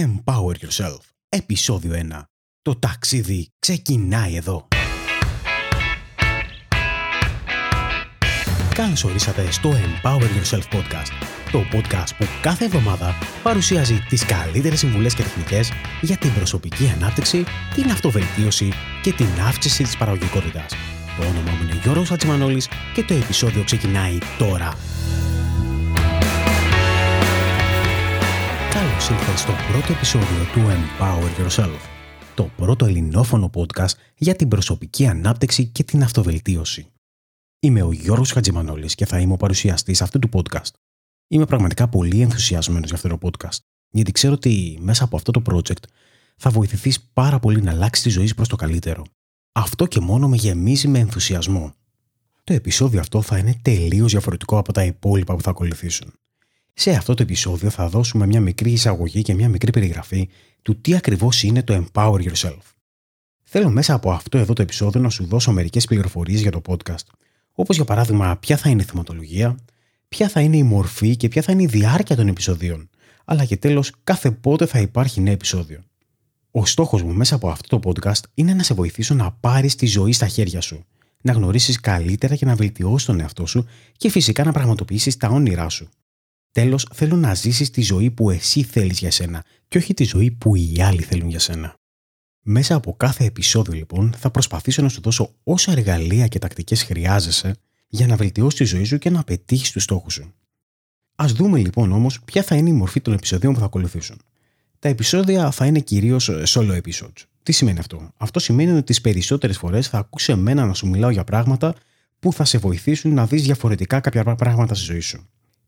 Empower Yourself, επεισόδιο 1. Το ταξίδι ξεκινάει εδώ. Καλώς ορίσατε στο Empower Yourself podcast, το podcast που κάθε εβδομάδα παρουσιάζει τις καλύτερες συμβουλές και τεχνικές για την προσωπική ανάπτυξη, την αυτοβελτίωση και την αύξηση της παραγωγικότητας. Το όνομά μου είναι Γιώργος Ατσιμανόλης και το επεισόδιο ξεκινάει τώρα. Καλώς ήρθατε στο πρώτο επεισόδιο του Empower Yourself, το πρώτο ελληνόφωνο podcast για την προσωπική ανάπτυξη και την αυτοβελτίωση. Είμαι ο Γιώργος Χατζημανόλης και θα είμαι ο παρουσιαστής αυτού του podcast. Είμαι πραγματικά πολύ ενθουσιασμένος για αυτό το podcast, γιατί ξέρω ότι μέσα από αυτό το project θα βοηθηθείς πάρα πολύ να αλλάξεις τη ζωή σου προς το καλύτερο. Αυτό και μόνο με γεμίζει με ενθουσιασμό. Το επεισόδιο αυτό θα είναι τελείως διαφορετικό από τα υπόλοιπα που θα ακολουθήσουν. Σε αυτό το επεισόδιο θα δώσουμε μια μικρή εισαγωγή και μια μικρή περιγραφή του τι ακριβώς είναι το Empower Yourself. Θέλω μέσα από αυτό εδώ το επεισόδιο να σου δώσω μερικές πληροφορίες για το podcast, όπως για παράδειγμα ποια θα είναι η θεματολογία, ποια θα είναι η μορφή και ποια θα είναι η διάρκεια των επεισοδίων, αλλά και τέλος κάθε πότε θα υπάρχει νέο επεισόδιο. Ο στόχος μου μέσα από αυτό το podcast είναι να σε βοηθήσω να πάρεις τη ζωή στα χέρια σου, να γνωρίσεις καλύτερα και να βελτιώσεις τον εαυτό σου και φυσικά να πραγματοποιήσεις τα όνειρά σου. Τέλος, θέλω να ζήσεις τη ζωή που εσύ θέλεις για σένα και όχι τη ζωή που οι άλλοι θέλουν για σένα. Μέσα από κάθε επεισόδιο, λοιπόν, θα προσπαθήσω να σου δώσω όσα εργαλεία και τακτικές χρειάζεσαι για να βελτιώσεις τη ζωή σου και να πετύχεις τους στόχους σου. Ας δούμε, λοιπόν, όμως, ποια θα είναι η μορφή των επεισοδίων που θα ακολουθήσουν. Τα επεισόδια θα είναι κυρίως solo episodes. Τι σημαίνει αυτό? Αυτό σημαίνει ότι τις περισσότερες φορές θα ακούσεις εμένα να σου μιλάω για πράγματα που θα σε βοηθήσουν να δεις διαφορετικά κάποια πράγματα στη ζωή σου.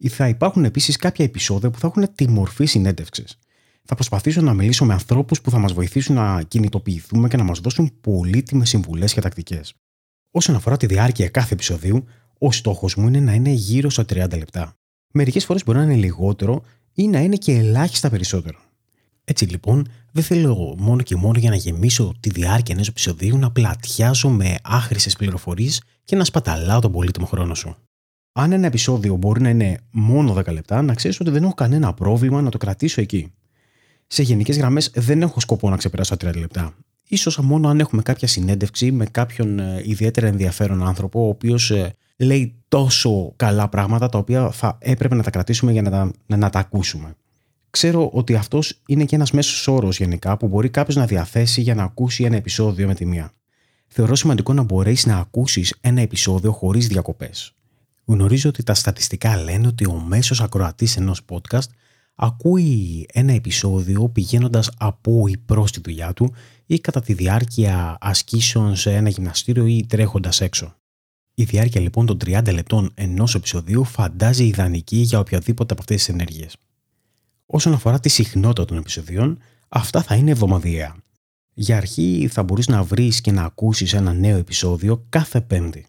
Θα υπάρχουν επίσης κάποια επεισόδια που θα έχουν τη μορφή συνέντευξης. Θα προσπαθήσω να μιλήσω με ανθρώπους που θα μας βοηθήσουν να κινητοποιηθούμε και να μας δώσουν πολύτιμες συμβουλές και τακτικές. Όσον αφορά τη διάρκεια κάθε επεισοδίου, ο στόχος μου είναι να είναι γύρω στα 30 λεπτά. Μερικές φορές μπορεί να είναι λιγότερο ή να είναι και ελάχιστα περισσότερο. Έτσι λοιπόν, δεν θέλω μόνο και μόνο για να γεμίσω τη διάρκεια ενός επεισοδίου να πλατιάζω με άχρηστες πληροφορίες και να σπαταλάω τον πολύτιμο χρόνο σου. Αν ένα επεισόδιο μπορεί να είναι μόνο 10 λεπτά, να ξέρεις ότι δεν έχω κανένα πρόβλημα να το κρατήσω εκεί. Σε γενικές γραμμές δεν έχω σκοπό να ξεπεράσω τα 30 λεπτά. Ίσως μόνο αν έχουμε κάποια συνέντευξη με κάποιον ιδιαίτερα ενδιαφέρον άνθρωπο, ο οποίος λέει τόσο καλά πράγματα τα οποία θα έπρεπε να τα κρατήσουμε για να τα ακούσουμε. Ξέρω ότι αυτός είναι και ένας μέσος όρος γενικά που μπορεί κάποιος να διαθέσει για να ακούσει ένα επεισόδιο με τη μία. Θεωρώ σημαντικό να μπορείς να ακούσεις ένα επεισόδιο χωρίς διακοπές. Γνωρίζω ότι τα στατιστικά λένε ότι ο μέσος ακροατής ενός podcast ακούει ένα επεισόδιο πηγαίνοντας από ή προς τη δουλειά του ή κατά τη διάρκεια ασκήσεων σε ένα γυμναστήριο ή τρέχοντας έξω. Η διάρκεια λοιπόν των 30 λεπτών ενός επεισοδίου φαντάζει ιδανική για οποιαδήποτε από αυτές τις ενέργειες. Όσον αφορά τη συχνότητα των επεισοδίων, αυτά θα είναι εβδομαδιαία. Για αρχή θα μπορείς να βρεις και να ακούσεις ένα νέο επεισόδιο κάθε Πέμπτη.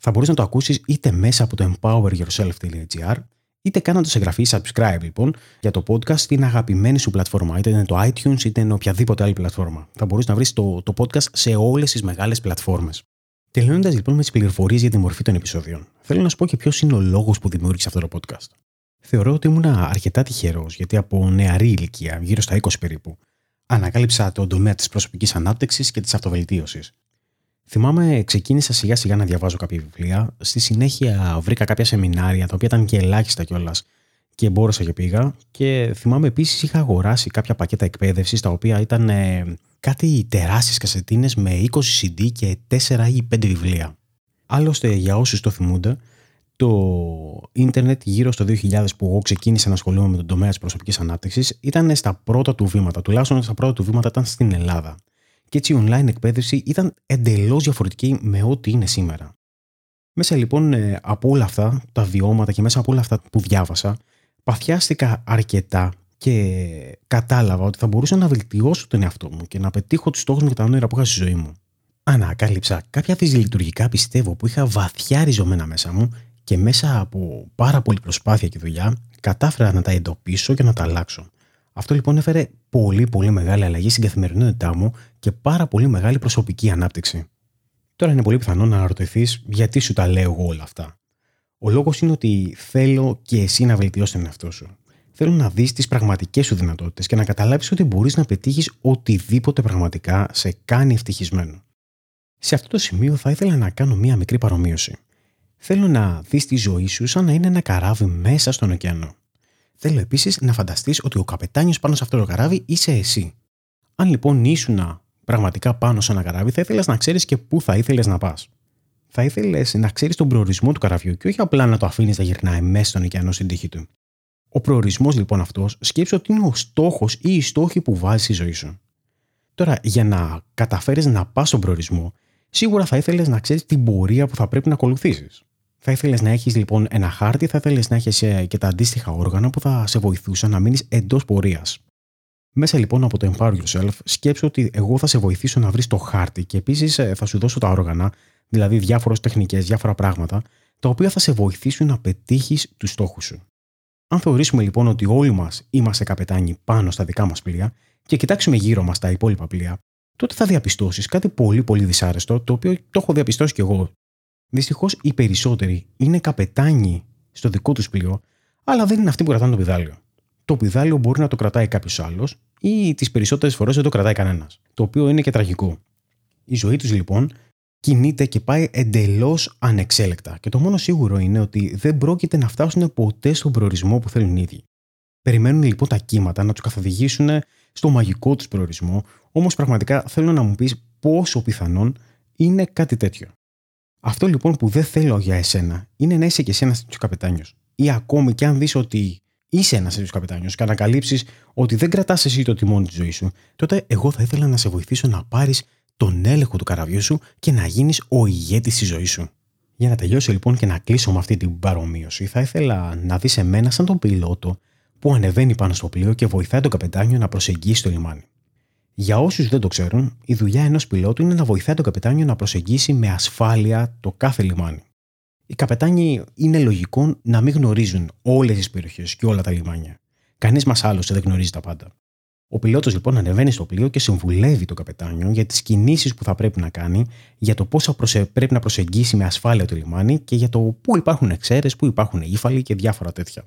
Θα μπορείς να το ακούσεις είτε μέσα από το empoweryourself.gr είτε κάνοντας εγγραφή subscribe λοιπόν για το podcast στην αγαπημένη σου πλατφόρμα, είτε είναι το iTunes είτε είναι οποιαδήποτε άλλη πλατφόρμα. Θα μπορείς να βρεις το podcast σε όλες τις μεγάλες πλατφόρμες. Τελειώνοντας λοιπόν με τις πληροφορίες για τη μορφή των επεισοδίων, θέλω να σου πω και ποιος είναι ο λόγος που δημιούργησε αυτό το podcast. Θεωρώ ότι ήμουν αρκετά τυχερός, γιατί από νεαρή ηλικία, γύρω στα 20 περίπου, ανακάλυψα τον τομέα της προσωπικής ανάπτυξης και της αυτοβελτίωσης. Θυμάμαι, ξεκίνησα σιγά σιγά να διαβάζω κάποια βιβλία. Στη συνέχεια βρήκα κάποια σεμινάρια, τα οποία ήταν και ελάχιστα κιόλας, και μπόρεσα και πήγα. Και θυμάμαι επίσης είχα αγοράσει κάποια πακέτα εκπαίδευσης, τα οποία ήταν κάτι τεράστιες κασετίνες με 20 CD και 4 ή 5 βιβλία. Άλλωστε, για όσους το θυμούνται, το ίντερνετ γύρω στο 2000 που εγώ ξεκίνησα να ασχολούμαι με τον τομέα της προσωπικής ανάπτυξης ήταν στα πρώτα του βήματα. Τουλάχιστον στα πρώτα του βήματα ήταν στην Ελλάδα. Και έτσι η online εκπαίδευση ήταν εντελώς διαφορετική με ό,τι είναι σήμερα. Μέσα λοιπόν από όλα αυτά τα βιώματα και μέσα από όλα αυτά που διάβασα, παθιάστηκα αρκετά και κατάλαβα ότι θα μπορούσα να βελτιώσω τον εαυτό μου και να πετύχω τους στόχους μου και τα όνειρα που είχα στη ζωή μου. Ανακάλυψα κάποια δυσλειτουργικά πιστεύω που είχα βαθιά ριζωμένα μέσα μου και μέσα από πάρα πολλή προσπάθεια και δουλειά κατάφερα να τα εντοπίσω και να τα αλλάξω. Αυτό λοιπόν έφερε πολύ μεγάλη αλλαγή στην καθημερινότητά μου και πάρα πολύ μεγάλη προσωπική ανάπτυξη. Τώρα είναι πολύ πιθανό να αναρωτηθείς γιατί σου τα λέω εγώ όλα αυτά. Ο λόγος είναι ότι θέλω και εσύ να βελτιώσεις τον εαυτό σου. Θέλω να δεις τις πραγματικές σου δυνατότητες και να καταλάβεις ότι μπορείς να πετύχεις οτιδήποτε πραγματικά σε κάνει ευτυχισμένο. Σε αυτό το σημείο θα ήθελα να κάνω μία μικρή παρομοίωση. Θέλω να δεις τη ζωή σου σαν να είναι ένα καράβι μέσα στον ωκεανό. Θέλω επίσης να φανταστείς ότι ο καπετάνιος πάνω σε αυτό το καράβι είσαι εσύ. Αν λοιπόν ήσουν πραγματικά πάνω σε ένα καράβι, θα ήθελες να ξέρεις και πού θα ήθελες να πας. Θα ήθελες να ξέρεις τον προορισμό του καραβιού και όχι απλά να το αφήνεις να γυρνάει μέσα στον ωκεανό στην τύχη του. Ο προορισμός λοιπόν αυτός, σκέψου ότι είναι ο στόχος ή οι στόχοι που βάζεις στη ζωή σου. Τώρα, για να καταφέρεις να πας στον προορισμό, σίγουρα θα ήθελες να ξέρεις την πορεία που θα πρέπει να ακολουθήσεις. Θα ήθελες να έχεις λοιπόν ένα χάρτη, θα ήθελες να έχεις και τα αντίστοιχα όργανα που θα σε βοηθούσαν να μείνεις εντός πορείας. Μέσα λοιπόν από το Empower Yourself, σκέψου ότι εγώ θα σε βοηθήσω να βρεις το χάρτη και επίσης θα σου δώσω τα όργανα, δηλαδή διάφορες τεχνικές, διάφορα πράγματα, τα οποία θα σε βοηθήσουν να πετύχεις τους στόχους σου. Αν θεωρήσουμε λοιπόν ότι όλοι μας είμαστε καπετάνοι πάνω στα δικά μας πλοία και κοιτάξουμε γύρω μας τα υπόλοιπα πλοία, τότε θα διαπιστώσεις κάτι πολύ πολύ δυσάρεστο, το οποίο το έχω διαπιστώσει κι εγώ. Δυστυχώς οι περισσότεροι είναι καπετάνοι στο δικό τους πλοίο, αλλά δεν είναι αυτοί που κρατάνε το πηδάλιο. Το πηδάλιο μπορεί να το κρατάει κάποιος άλλος ή τις περισσότερες φορές δεν το κρατάει κανένας, το οποίο είναι και τραγικό. Η ζωή τους λοιπόν κινείται και πάει εντελώς ανεξέλεκτα και το μόνο σίγουρο είναι ότι δεν πρόκειται να φτάσουν ποτέ στον προορισμό που θέλουν οι ίδιοι. Περιμένουν λοιπόν τα κύματα να τους καθοδηγήσουν στο μαγικό τους προορισμό, όμως πραγματικά θέλω να μου πεις πόσο πιθανόν είναι κάτι τέτοιο. Αυτό λοιπόν που δεν θέλω για εσένα είναι να είσαι και εσύ ένας τέτοιος καπετάνιος. Ή ακόμη και αν δεις ότι είσαι ένας τέτοιος καπετάνιος και ανακαλύψεις ότι δεν κρατάς εσύ το τιμόνι της ζωής σου, τότε εγώ θα ήθελα να σε βοηθήσω να πάρεις τον έλεγχο του καραβιού σου και να γίνεις ο ηγέτης της ζωής σου. Για να τελειώσω λοιπόν και να κλείσω με αυτή την παρομοίωση, θα ήθελα να δεις εμένα σαν τον πιλότο που ανεβαίνει πάνω στο πλοίο και βοηθάει τον καπετάνιο να προσεγγίσει το λιμάνι. Για όσους δεν το ξέρουν, η δουλειά ενός πιλότου είναι να βοηθάει τον καπετάνιο να προσεγγίσει με ασφάλεια το κάθε λιμάνι. Οι καπετάνιοι είναι λογικό να μην γνωρίζουν όλες τις περιοχές και όλα τα λιμάνια. Κανείς μας άλλος δεν γνωρίζει τα πάντα. Ο πιλότος λοιπόν ανεβαίνει στο πλοίο και συμβουλεύει τον καπετάνιο για τις κινήσεις που θα πρέπει να κάνει, για το πώς πρέπει να προσεγγίσει με ασφάλεια το λιμάνι και για το πού υπάρχουν εξαίρες, πού υπάρχουν ύφαλοι και διάφορα τέτοια.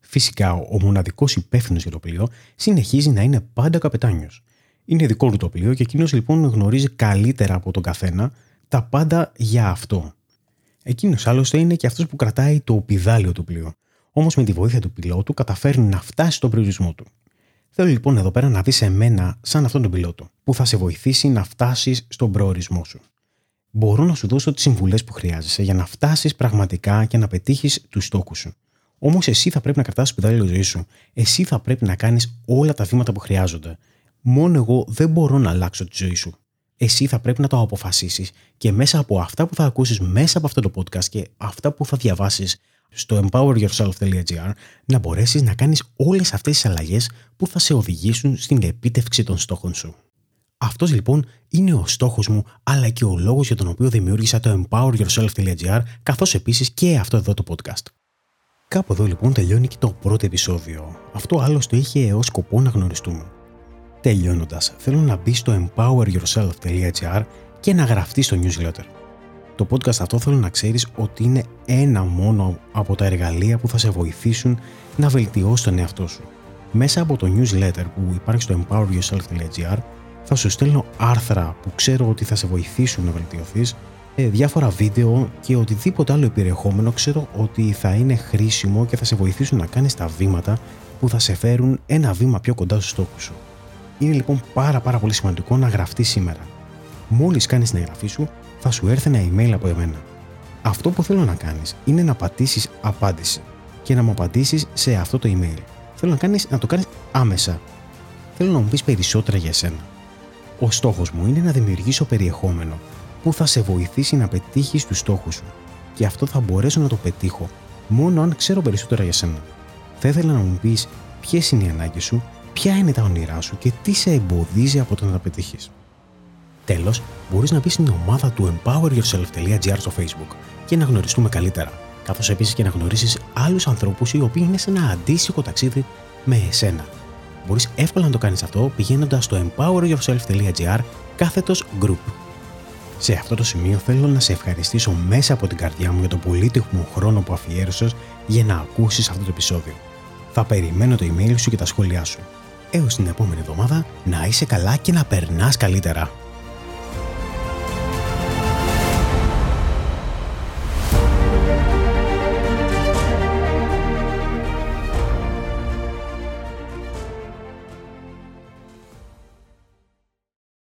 Φυσικά, ο μοναδικός υπεύθυνος για το πλοίο συνεχίζει να είναι πάντα καπετάνιος. Είναι δικό του το πλοίο και εκείνος λοιπόν γνωρίζει καλύτερα από τον καθένα τα πάντα για αυτό. Εκείνος άλλωστε είναι και αυτός που κρατάει το πηδάλιο του πλοίου. Όμως με τη βοήθεια του πιλότου καταφέρνει να φτάσει στον προορισμό του. Θέλω λοιπόν εδώ πέρα να δεις εμένα σαν αυτόν τον πιλότο που θα σε βοηθήσει να φτάσεις στον προορισμό σου. Μπορώ να σου δώσω τις συμβουλές που χρειάζεσαι για να φτάσεις πραγματικά και να πετύχεις τους στόχους σου. Όμως εσύ θα πρέπει να κρατάς το πηδάλιο της ζωής σου. Εσύ θα πρέπει να κάνεις όλα τα βήματα που χρειάζονται. Μόνο εγώ δεν μπορώ να αλλάξω τη ζωή σου. Εσύ θα πρέπει να το αποφασίσεις και μέσα από αυτά που θα ακούσεις μέσα από αυτό το podcast και αυτά που θα διαβάσεις στο empoweryourself.gr να μπορέσεις να κάνεις όλες αυτές τις αλλαγές που θα σε οδηγήσουν στην επίτευξη των στόχων σου. Αυτός λοιπόν είναι ο στόχος μου, αλλά και ο λόγος για τον οποίο δημιούργησα το empoweryourself.gr, καθώς επίσης και αυτό εδώ το podcast. Κάπου εδώ λοιπόν τελειώνει και το πρώτο επεισόδιο. Αυτό άλλωστε είχε ως σκοπό να γνωριστούμε. Τελειώνοντας, θέλω να μπεις στο empoweryourself.gr και να γραφτείς στο newsletter. Το podcast αυτό θέλω να ξέρεις ότι είναι ένα μόνο από τα εργαλεία που θα σε βοηθήσουν να βελτιώσεις τον εαυτό σου. Μέσα από το newsletter που υπάρχει στο empoweryourself.gr θα σου στέλνω άρθρα που ξέρω ότι θα σε βοηθήσουν να βελτιωθείς, διάφορα βίντεο και οτιδήποτε άλλο περιεχόμενο ξέρω ότι θα είναι χρήσιμο και θα σε βοηθήσουν να κάνεις τα βήματα που θα σε φέρουν ένα βήμα πιο κοντά στους στόχους σου. Είναι λοιπόν πάρα πολύ σημαντικό να γραφτείς σήμερα. Μόλις κάνεις την εγγραφή σου, θα σου έρθει ένα email από εμένα. Αυτό που θέλω να κάνεις είναι να πατήσεις απάντηση και να μου απαντήσεις σε αυτό το email. Θέλω να το κάνεις άμεσα. Θέλω να μου πεις περισσότερα για εσένα. Ο στόχος μου είναι να δημιουργήσω περιεχόμενο που θα σε βοηθήσει να πετύχεις τους στόχους σου. Και αυτό θα μπορέσω να το πετύχω μόνο αν ξέρω περισσότερα για εσένα. Θα ήθελα να μου πεις ποιες είναι οι ανάγκες σου, ποια είναι τα όνειρά σου και τι σε εμποδίζει από το να τα πετύχεις. Τέλος, μπορείς να μπεις στην ομάδα του empoweryourself.gr στο Facebook και να γνωριστούμε καλύτερα, καθώς επίσης και να γνωρίσεις άλλους ανθρώπους οι οποίοι είναι σε ένα αντίστοιχο ταξίδι με εσένα. Μπορείς εύκολα να το κάνεις αυτό πηγαίνοντας στο empoweryourself.gr/group. Σε αυτό το σημείο θέλω να σε ευχαριστήσω μέσα από την καρδιά μου για τον πολύτιμο χρόνο που αφιέρωσες για να ακούσεις αυτό το επεισόδιο. Θα περιμένω το email σου και τα σχόλιά σου. Έως την επόμενη εβδομάδα, να είσαι καλά και να περνάς καλύτερα.